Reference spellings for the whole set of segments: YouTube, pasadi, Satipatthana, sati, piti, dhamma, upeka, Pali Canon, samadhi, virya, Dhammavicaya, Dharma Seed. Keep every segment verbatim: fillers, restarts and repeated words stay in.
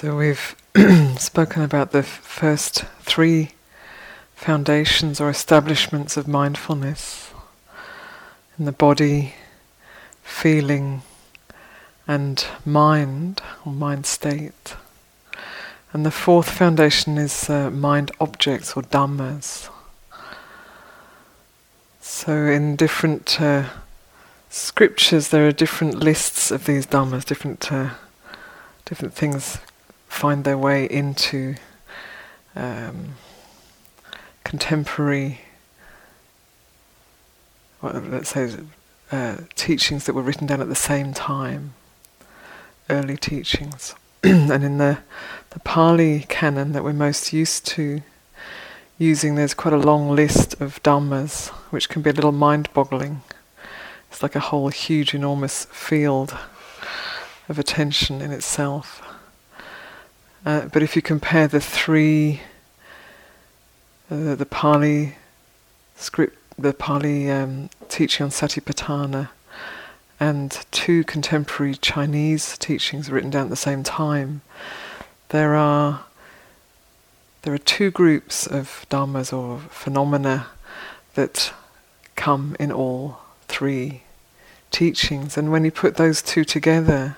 So we've spoken about the f- first three foundations or establishments of mindfulness in the body, feeling and mind, or mind state. And the fourth foundation is uh, mind objects or dhammas. So in different uh, scriptures there are different lists of these dhammas, different, uh, different things find their way into um, contemporary, well, let's say, uh, teachings that were written down at the same time, early teachings. And in the, the Pali Canon that we're most used to using, there's quite a long list of dhammas, which can be a little mind-boggling. It's like a whole huge, enormous field of attention in itself. Uh, but if you compare the three, uh, the Pali script, the Pali um, teaching on Satipatthana, and two contemporary Chinese teachings written down at the same time, there are there are two groups of dhammas or phenomena that come in all three teachings. And when you put those two together,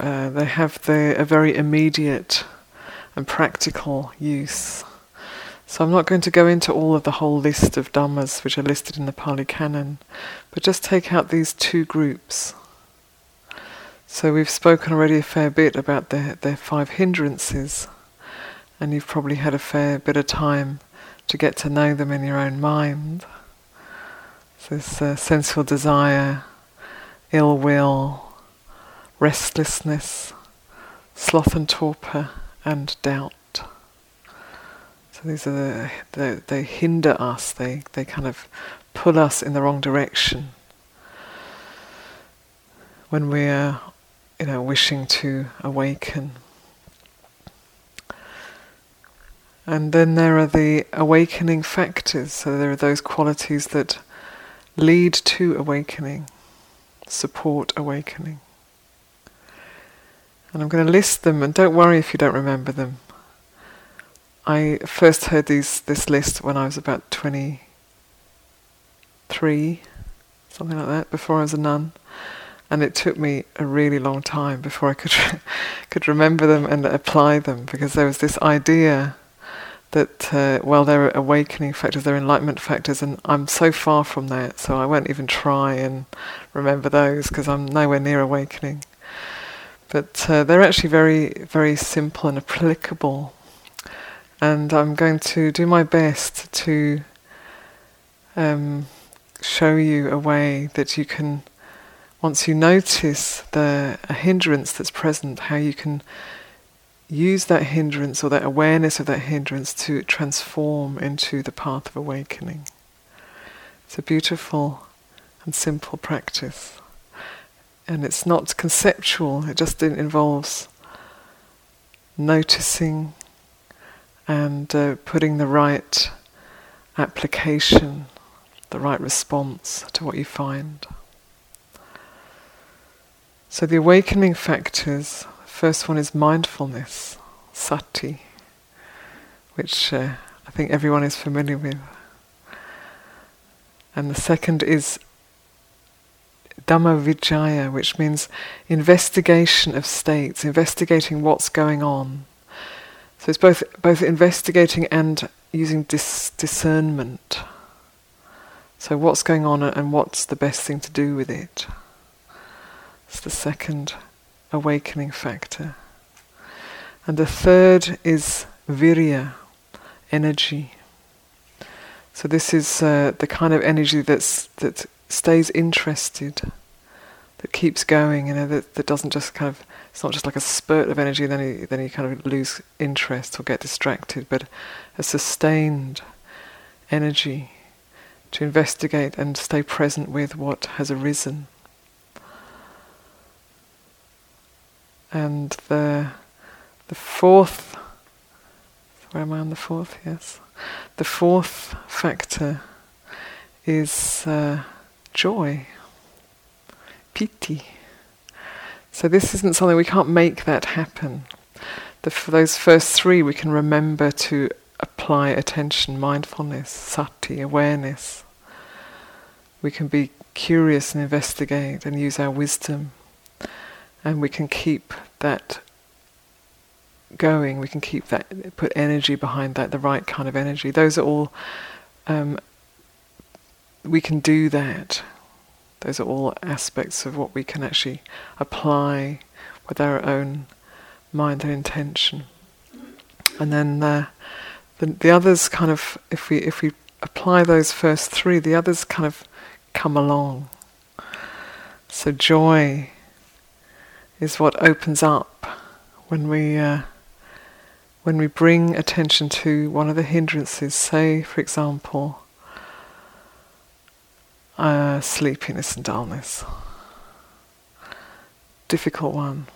Uh, they have the, a very immediate and practical use. So I'm not going to go into all of the whole list of dhammas which are listed in the Pali Canon, but just take out these two groups. So we've spoken already a fair bit about their, their five hindrances, and you've probably had a fair bit of time to get to know them in your own mind. So there's uh, sensual desire, ill will, restlessness, sloth and torpor, and doubt. So these are the, the they hinder us, they, they kind of pull us in the wrong direction. When we are, you know, wishing to awaken. And then there are the awakening factors, so there are those qualities that lead to awakening, support awakening. And I'm going to list them, and don't worry if you don't remember them. I first heard these this list when I was about twenty-three, something like that, before I was a nun, and it took me a really long time before I could could remember them and apply them, because there was this idea that uh, well, there are awakening factors, there are enlightenment factors, and I'm so far from that, so I won't even try and remember those because I'm nowhere near awakening. But uh, they're actually very, very simple and applicable. And I'm going to do my best to um, show you a way that you can, once you notice the a hindrance that's present, how you can use that hindrance or that awareness of that hindrance to transform into the path of awakening. It's a beautiful and simple practice. And it's not conceptual, it just involves noticing and uh, putting the right application, the right response to what you find. So the awakening factors, first one is mindfulness, sati, which uh, I think everyone is familiar with. And the second is Dhammavicaya, which means investigation of states, investigating what's going on. So it's both both investigating and using dis- discernment. So what's going on and what's the best thing to do with it. It's the second awakening factor. And the third is virya, energy. So this is uh, the kind of energy that's that. stays interested, that keeps going, you know, that, that doesn't just kind of, it's not just like a spurt of energy and then you, then you kind of lose interest or get distracted, but a sustained energy to investigate and stay present with what has arisen. And the the fourth, where am I on the fourth? Yes. The fourth factor is Uh, joy, piti. So So this isn't something, we can't make that happen. The, for those first three, we can remember to apply attention, mindfulness, sati, awareness. We can be curious and investigate and use our wisdom. And we can keep that going, we can keep that, put energy behind that, the right kind of energy. Those are all, um, we can do that. Those are all aspects of what we can actually apply with our own mind and intention. And then uh, the the others kind of, if we if we apply those first three, the others kind of come along. So joy is what opens up when we uh, when we bring attention to one of the hindrances. Say, for example, uh, sleepiness and dullness. Difficult one.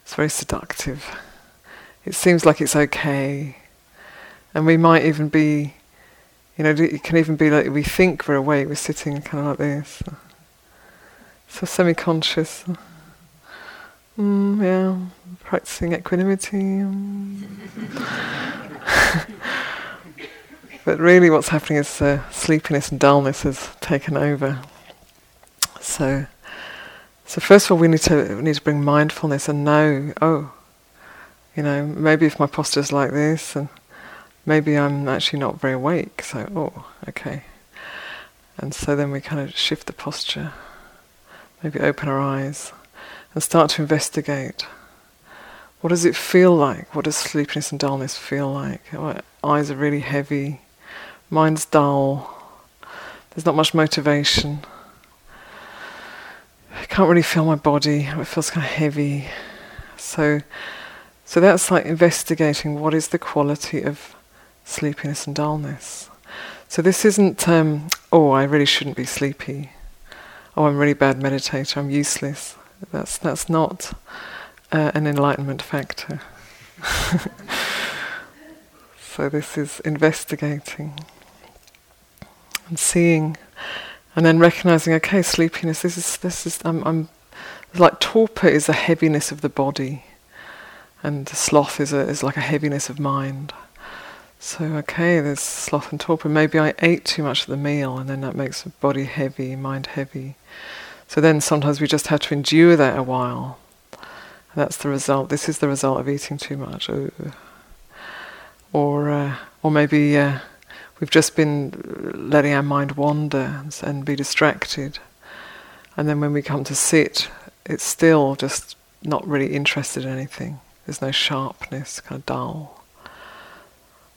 It's very seductive. It seems like it's okay, and we might even be, you know, it can even be like we think we're awake, we're sitting kind of like this, so semi-conscious. Mm, yeah, practicing equanimity. Mm. But really, what's happening is uh, sleepiness and dullness has taken over. So, so first of all, we need to we need to bring mindfulness and know, oh, you know, maybe if my posture's like this, and maybe I'm actually not very awake. So, oh, okay. And so then we kind of shift the posture. Maybe open our eyes. And start to investigate. What does it feel like? What does sleepiness and dullness feel like? My eyes are really heavy. Mind's dull. There's not much motivation. I can't really feel my body. It feels kind of heavy. So, so that's like investigating what is the quality of sleepiness and dullness. So this isn't, um, oh, I really shouldn't be sleepy. Oh, I'm a really bad meditator. I'm useless. That's that's not uh, an enlightenment factor. So this is investigating and seeing, and then recognizing. Okay, sleepiness. This is this is. I'm, I'm like torpor is a heaviness of the body, and sloth is a is like a heaviness of mind. So okay, there's sloth and torpor. Maybe I ate too much of the meal, and then that makes the body heavy, mind heavy. So then sometimes we just have to endure that a while. And that's the result. This is the result of eating too much. Ooh. Or uh, or maybe uh, we've just been letting our mind wander and, and be distracted. And then when we come to sit, it's still just not really interested in anything. There's no sharpness, kind of dull.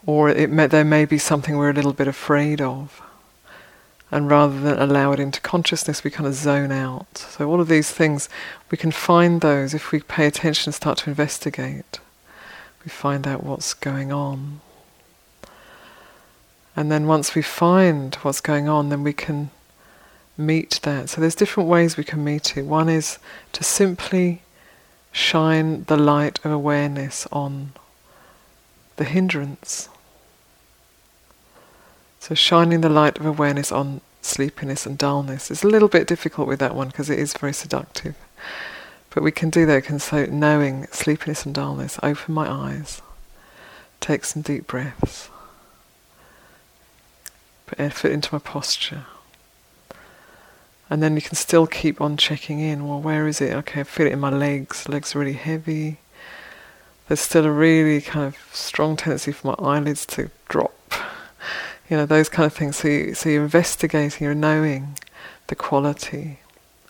Or it may, there may be something we're a little bit afraid of. And rather than allow it into consciousness, we kind of zone out. So all of these things, we can find those if we pay attention and start to investigate. We find out what's going on. And then once we find what's going on, then we can meet that. So there's different ways we can meet it. One is to simply shine the light of awareness on the hindrance. So shining the light of awareness on sleepiness and dullness is a little bit difficult with that one because it is very seductive. But we can do that. We can say, knowing sleepiness and dullness, open my eyes, take some deep breaths, put effort into my posture. And then you can still keep on checking in. Well, where is it? Okay, I feel it in my legs. Legs are really heavy. There's still a really kind of strong tendency for my eyelids to drop. You know, those kind of things. So, you, so you're investigating, you're knowing the quality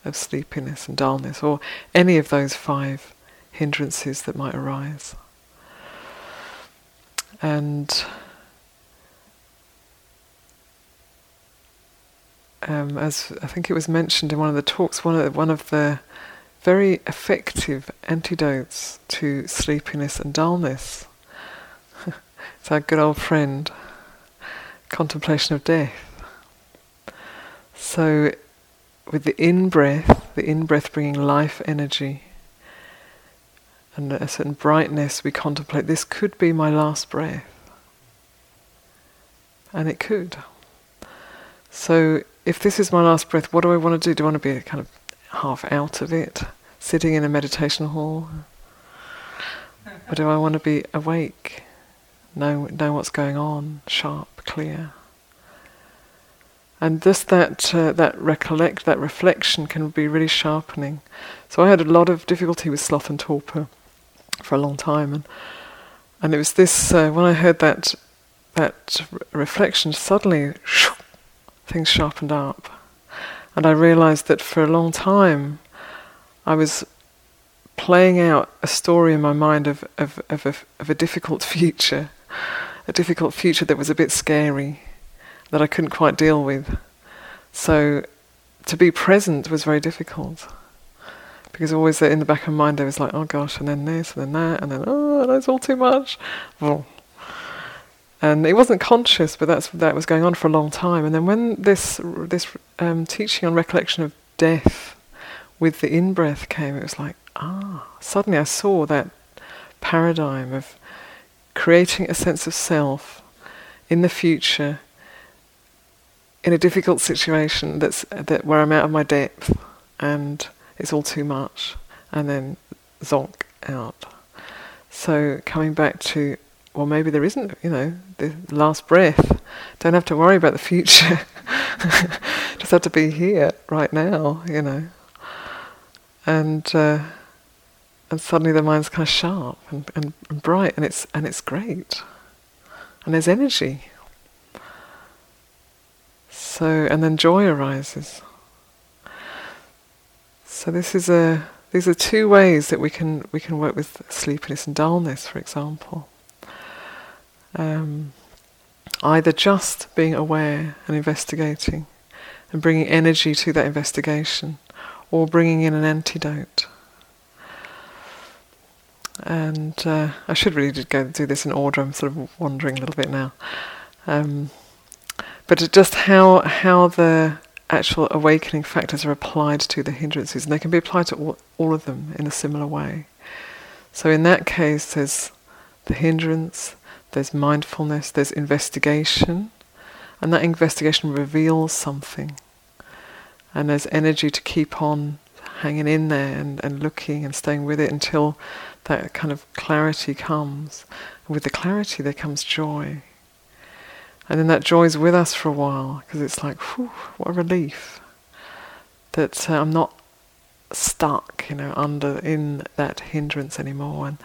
of sleepiness and dullness, or any of those five hindrances that might arise. And um, as I think it was mentioned in one of the talks, one of the, one of the very effective antidotes to sleepiness and dullness, it's our good old friend, contemplation of death. So with the in-breath, the in-breath bringing life energy and a certain brightness, we contemplate, this could be my last breath. And it could. So if this is my last breath, what do I want to do? Do I want to be kind of half out of it? sitting in a meditation hall? Or do I want to be awake, know know what's going on, sharp, clear? And just that uh, that recollect, that reflection can be really sharpening. So I had a lot of difficulty with sloth and torpor for a long time, and and it was this uh, when I heard that that re- reflection, suddenly shoo, things sharpened up, and I realised that for a long time I was playing out a story in my mind of, of, of, of, of a difficult future, a difficult future that was a bit scary, that I couldn't quite deal with. So to be present was very difficult, because always in the back of my mind there was like, oh gosh, and then this, and then that, and then oh, that's all too much. And it wasn't conscious, but that's that was going on for a long time. And then when this, this um, teaching on recollection of death with the in-breath came, it was like, ah, suddenly I saw that paradigm of creating a sense of self in the future in a difficult situation that's that where I'm out of my depth and it's all too much, and then zonk out. So coming back to, well, maybe there isn't, you know, the last breath. Don't have to worry about the future. Just have to be here right now, you know. And uh, and suddenly the mind's kind of sharp and, and, and bright, and it's and it's great, and there's energy. So and then joy arises. So this is a these are two ways that we can we can work with sleepiness and dullness, for example. Um, either just being aware and investigating, and bringing energy to that investigation, or bringing in an antidote. And uh, I should really did go do this in order. I'm sort of wandering a little bit now. Um, but just how how the actual awakening factors are applied to the hindrances, and they can be applied to all, all of them in a similar way. So in that case, there's the hindrance, there's mindfulness, there's investigation, and that investigation reveals something. And there's energy to keep on hanging in there and, and looking and staying with it until that kind of clarity comes. And with the clarity there comes joy. And then that joy is with us for a while, because it's like, whew, what a relief that uh, I'm not stuck, you know, under in that hindrance anymore. And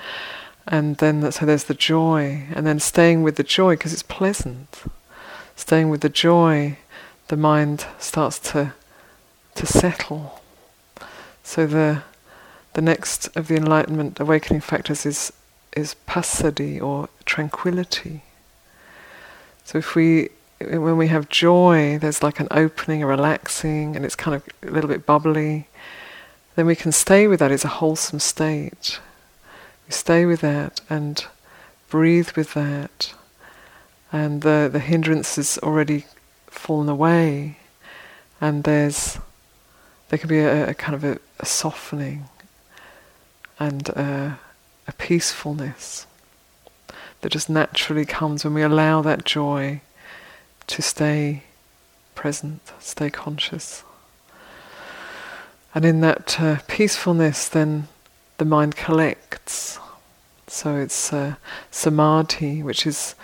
and then that, so there's the joy, and then staying with the joy because it's pleasant. Staying with the joy, the mind starts to to settle. So the the next of the enlightenment awakening factors is is pasadi, or tranquility. So if we when we have joy, there's like an opening, a relaxing, and it's kind of a little bit bubbly. Then we can stay with that. It's a wholesome state. We stay with that and breathe with that, and the the hindrance has already fallen away, and there's There can be a, a kind of a, a softening and a, a peacefulness that just naturally comes when we allow that joy to stay present, stay conscious. And in that uh, peacefulness, then the mind collects. So it's uh, samadhi, which is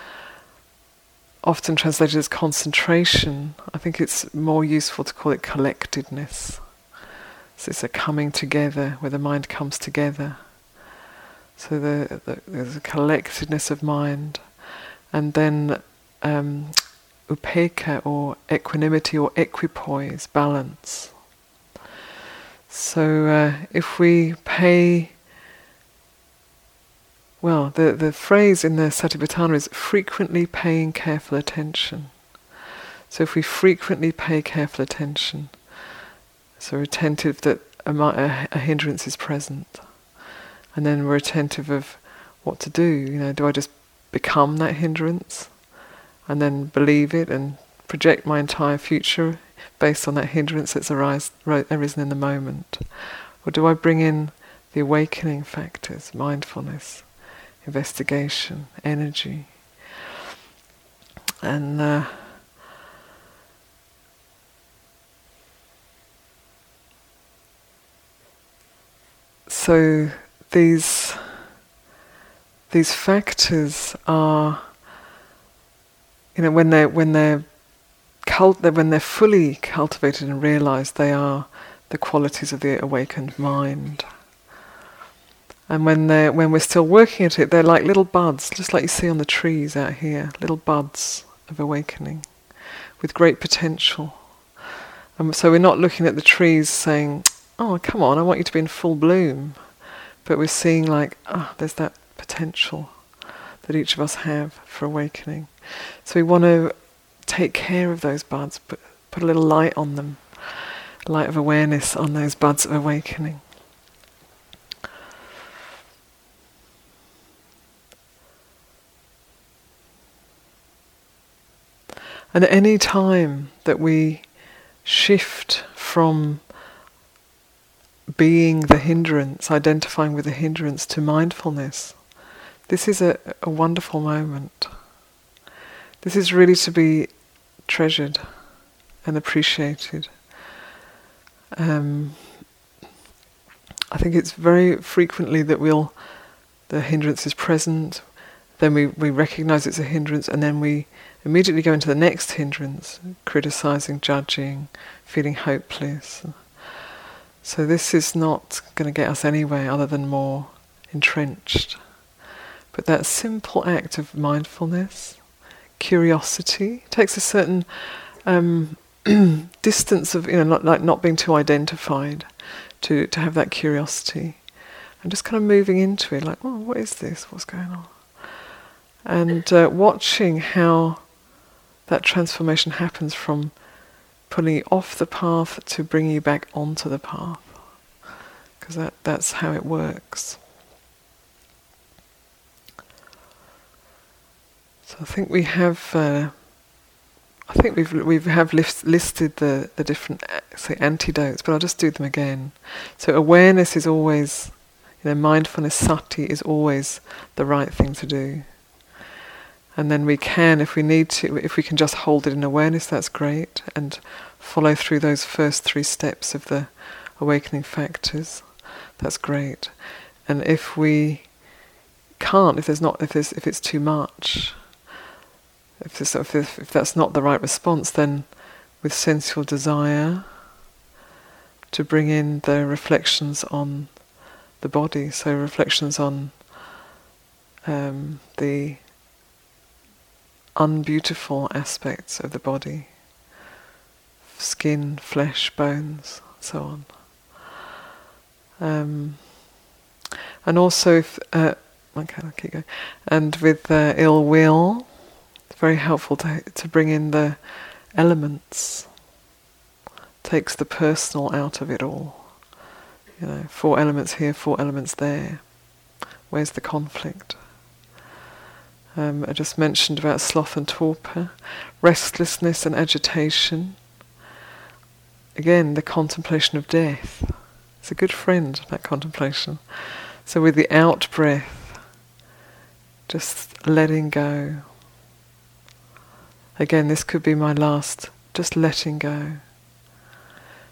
often translated as concentration. I think it's more useful to call it collectedness. So it's a coming together, where the mind comes together. So the, the, there's a collectedness of mind. And then um, upeka, or equanimity, or equipoise, balance. So uh, if we pay... Well, the, the phrase in the Satipatthana is frequently paying careful attention. So if we frequently pay careful attention, so we're attentive that a, a, a hindrance is present. And then we're attentive of what to do. You know, do I just become that hindrance and then believe it and project my entire future based on that hindrance that's arise, ro- arisen in the moment? Or do I bring in the awakening factors, mindfulness, investigation, energy? And... Uh, So these these factors are, you know, when they're when they're cult when they're fully cultivated and realized, they are the qualities of the awakened mind. And when they're when we're still working at it, they're like little buds, just like you see on the trees out here, little buds of awakening, with great potential. And so we're not looking at the trees saying, "Oh, come on, I want you to be in full bloom," but we're seeing like, ah, oh, there's that potential that each of us have for awakening. So we want to take care of those buds, put, put a little light on them, light of awareness on those buds of awakening. And at any time that we shift from being the hindrance, identifying with the hindrance, to mindfulness, this is a, a wonderful moment. This is really to be treasured and appreciated. Um, I think it's very frequently that we'll, the hindrance is present, then we, we recognize it's a hindrance, and then we immediately go into the next hindrance, criticizing, judging, feeling hopeless. So this is not going to get us anywhere other than more entrenched. But that simple act of mindfulness, curiosity, takes a certain um, distance of, you know, not, like not being too identified, to, to have that curiosity. And just kind of moving into it, like, oh, what is this? What's going on? And uh, watching how that transformation happens from pulling you off the path to bringing you back onto the path, because that, that's how it works. So I think we have, uh, I think we've we've have list, listed the the different say antidotes, but I'll just do them again. So awareness is always, you know, mindfulness, sati is always the right thing to do. And then we can, if we need to, if we can just hold it in awareness, that's great, and follow through those first three steps of the awakening factors, that's great. And if we can't, if there's not, if there's, if it's too much, if, there's, if, there's, if that's not the right response, then with sensual desire, to bring in the reflections on the body, so reflections on um, the unbeautiful aspects of the body, skin, flesh, bones, so on. Um, and also, if, uh, okay, I'll keep going. And with uh, ill will, it's very helpful to to bring in the elements. Takes the personal out of it all. You know, four elements here, four elements there. Where's the conflict? Um, I just mentioned about sloth and torpor, restlessness and agitation. Again, the contemplation of death. It's a good friend, that contemplation. So with the out-breath, just letting go. Again, this could be my last, just letting go.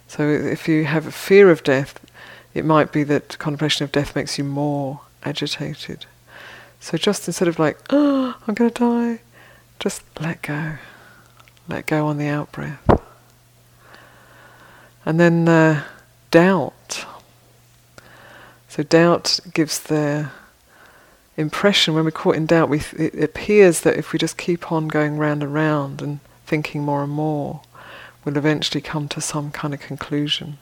So if you have a fear of death, it might be that contemplation of death makes you more agitated. So just instead of like, oh, I'm going to die, just let go. Let go on the out-breath. And then uh, doubt. So doubt gives the impression, when we're caught in doubt, we th- it appears that if we just keep on going round and round and thinking more and more, we'll eventually come to some kind of conclusion.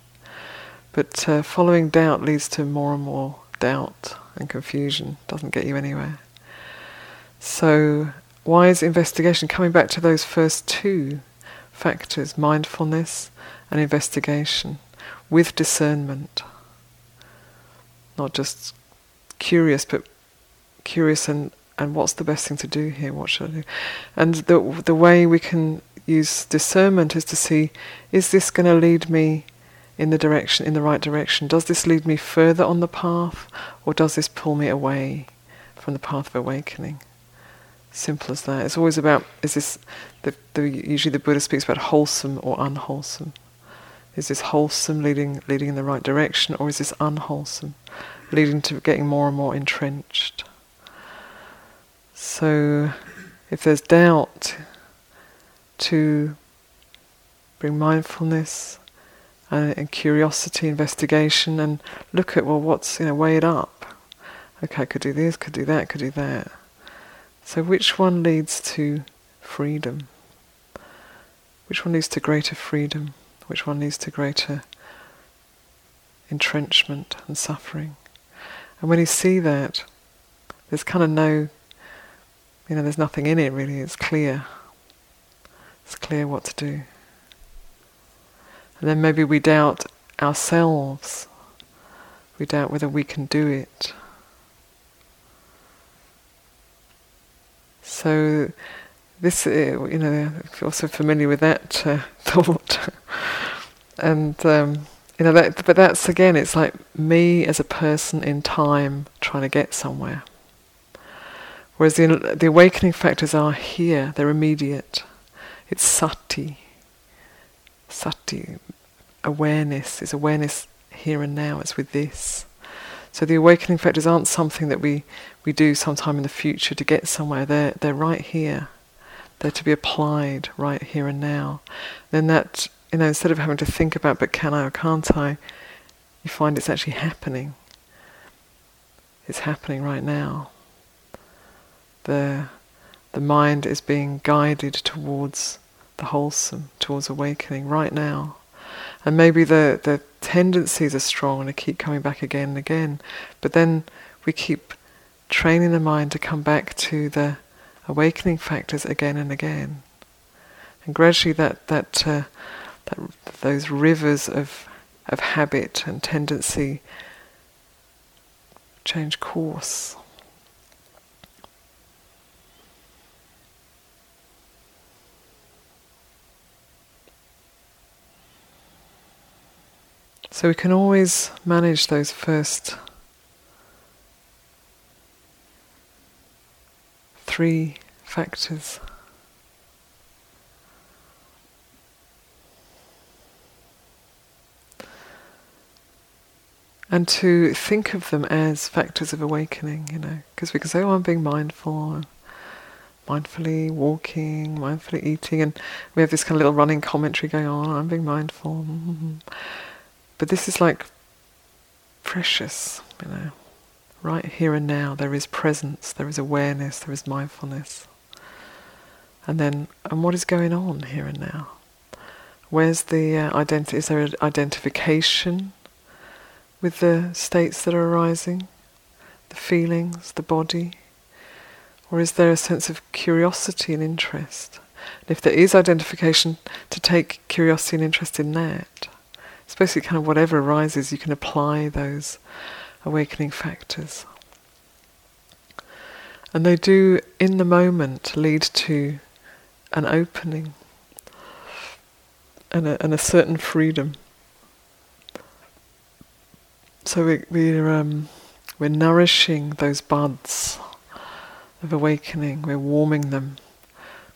But uh, following doubt leads to more and more doubt and confusion, doesn't get you anywhere. So wise investigation, coming back to those first two factors, mindfulness and investigation, with discernment. Not just curious, but curious and, and what's the best thing to do here, what should I do? And the the way we can use discernment is to see, is this going to lead me in the direction, in the right direction? Does this lead me further on the path, or does this pull me away from the path of awakening? Simple as that. It's always about, is this, the, the usually the Buddha speaks about wholesome or unwholesome. Is this wholesome, leading leading in the right direction, or is this unwholesome, leading to getting more and more entrenched? So if there's doubt, to bring mindfulness and, and curiosity, investigation, and look at, well, what's, you know, weigh it up. Okay, I could do this, could do that, could do that. So which one leads to freedom? Which one leads to greater freedom? Which one leads to greater entrenchment and suffering? And when you see that, there's kind of no, you know, there's nothing in it really, it's clear. It's clear what to do. And then maybe we doubt ourselves. We doubt whether we can do it. So this, uh, you know, I'm also familiar with that uh, thought. And, um, you know, that, but that's, again, it's like me as a person in time trying to get somewhere. Whereas the, the awakening factors are here, they're immediate. It's sati. Sati, awareness, is awareness here and now, it's with this. So the awakening factors aren't something that we, we do sometime in the future to get somewhere. They're, they're right here. They're to be applied right here and now. Then that, you know, instead of having to think about, but can I or can't I, you find it's actually happening. It's happening right now. The, the mind is being guided towards the wholesome, towards awakening right now. And maybe the, the tendencies are strong and they keep coming back again and again. But then we keep training the mind to come back to the awakening factors again and again. And gradually that that, uh, that those rivers of of habit and tendency change course. So we can always manage those first three factors. And to think of them as factors of awakening, you know, because we can say, oh, I'm being mindful, mindfully walking, mindfully eating, and we have this kind of little running commentary going on, I'm being mindful. Mm-hmm. But this is like precious, you know, right here and now. There is presence, there is awareness, there is mindfulness. And then, and what is going on here and now? Where's the uh, identity? Is there an identification with the states that are arising, the feelings, the body? Or is there a sense of curiosity and interest? And if there is identification, to take curiosity and interest in that. It's basically kind of whatever arises, you can apply those awakening factors. And they do, in the moment, lead to an opening and a, and a certain freedom. So we, we're, um, we're nourishing those buds of awakening, we're warming them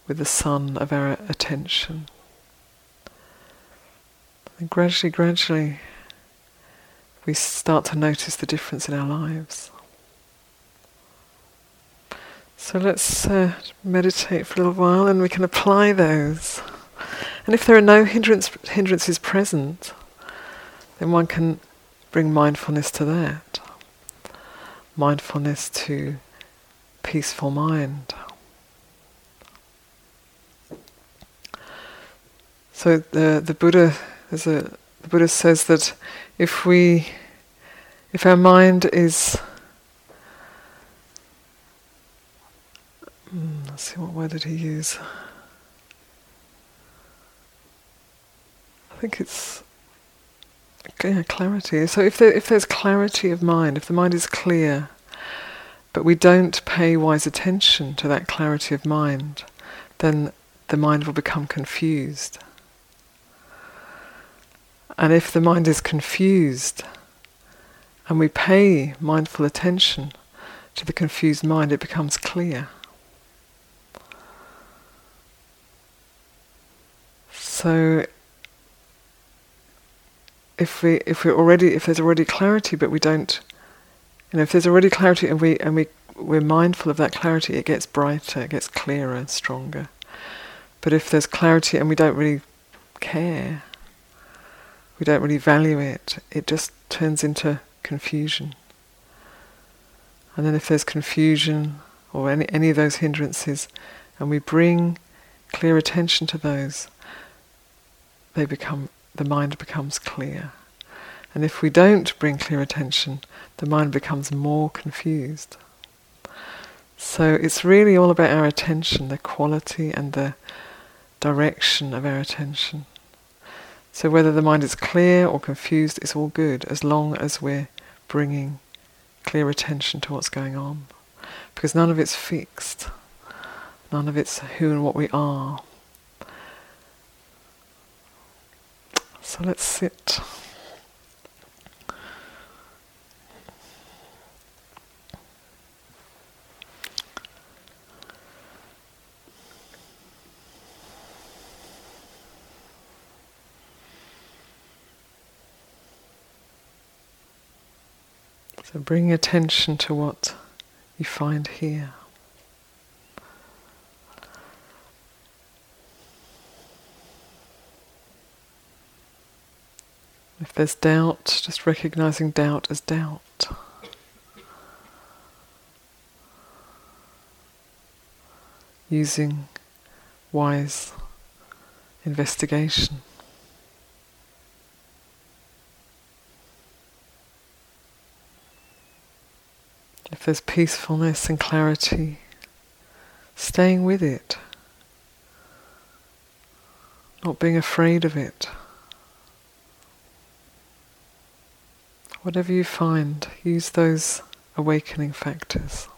with the sun of our attention. And gradually, gradually, we start to notice the difference in our lives. So let's uh, meditate for a little while and we can apply those. And if there are no hindrance, hindrances present, then one can bring mindfulness to that. Mindfulness to peaceful mind. So the, the Buddha... There's a, the Buddha says that if we, if our mind is, mm, let's see, what word did he use? I think it's yeah, clarity. So if there, if there's clarity of mind, if the mind is clear, but we don't pay wise attention to that clarity of mind, then the mind will become confused. And if the mind is confused and we pay mindful attention to the confused mind, it becomes clear. So if we if we already if there's already clarity, but we don't, you know, if there's already clarity and we and we we're mindful of that clarity, it gets brighter, it gets clearer and stronger. But if there's clarity and we don't really care, we don't really value it, it just turns into confusion. And then if there's confusion or any, any of those hindrances, and we bring clear attention to those, they become, the mind becomes clear. And if we don't bring clear attention, the mind becomes more confused. So it's really all about our attention, the quality and the direction of our attention. So whether the mind is clear or confused, it's all good, as long as we're bringing clear attention to what's going on. Because none of it's fixed. None of it's who and what we are. So let's sit. So bring attention to what you find here. If there's doubt, just recognizing doubt as doubt. Using wise investigation. If there's peacefulness and clarity, staying with it, not being afraid of it. Whatever you find, use those awakening factors.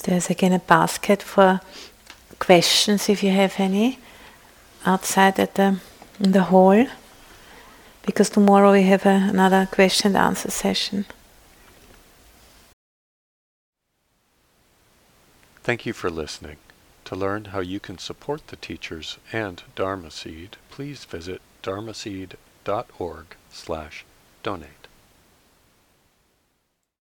So there's again a basket for questions, if you have any, outside at the in the hall, because tomorrow we have a, another question and answer session. Thank you for listening. To learn how you can support the teachers and Dharma Seed, please visit dharmaseed dot org slash donate.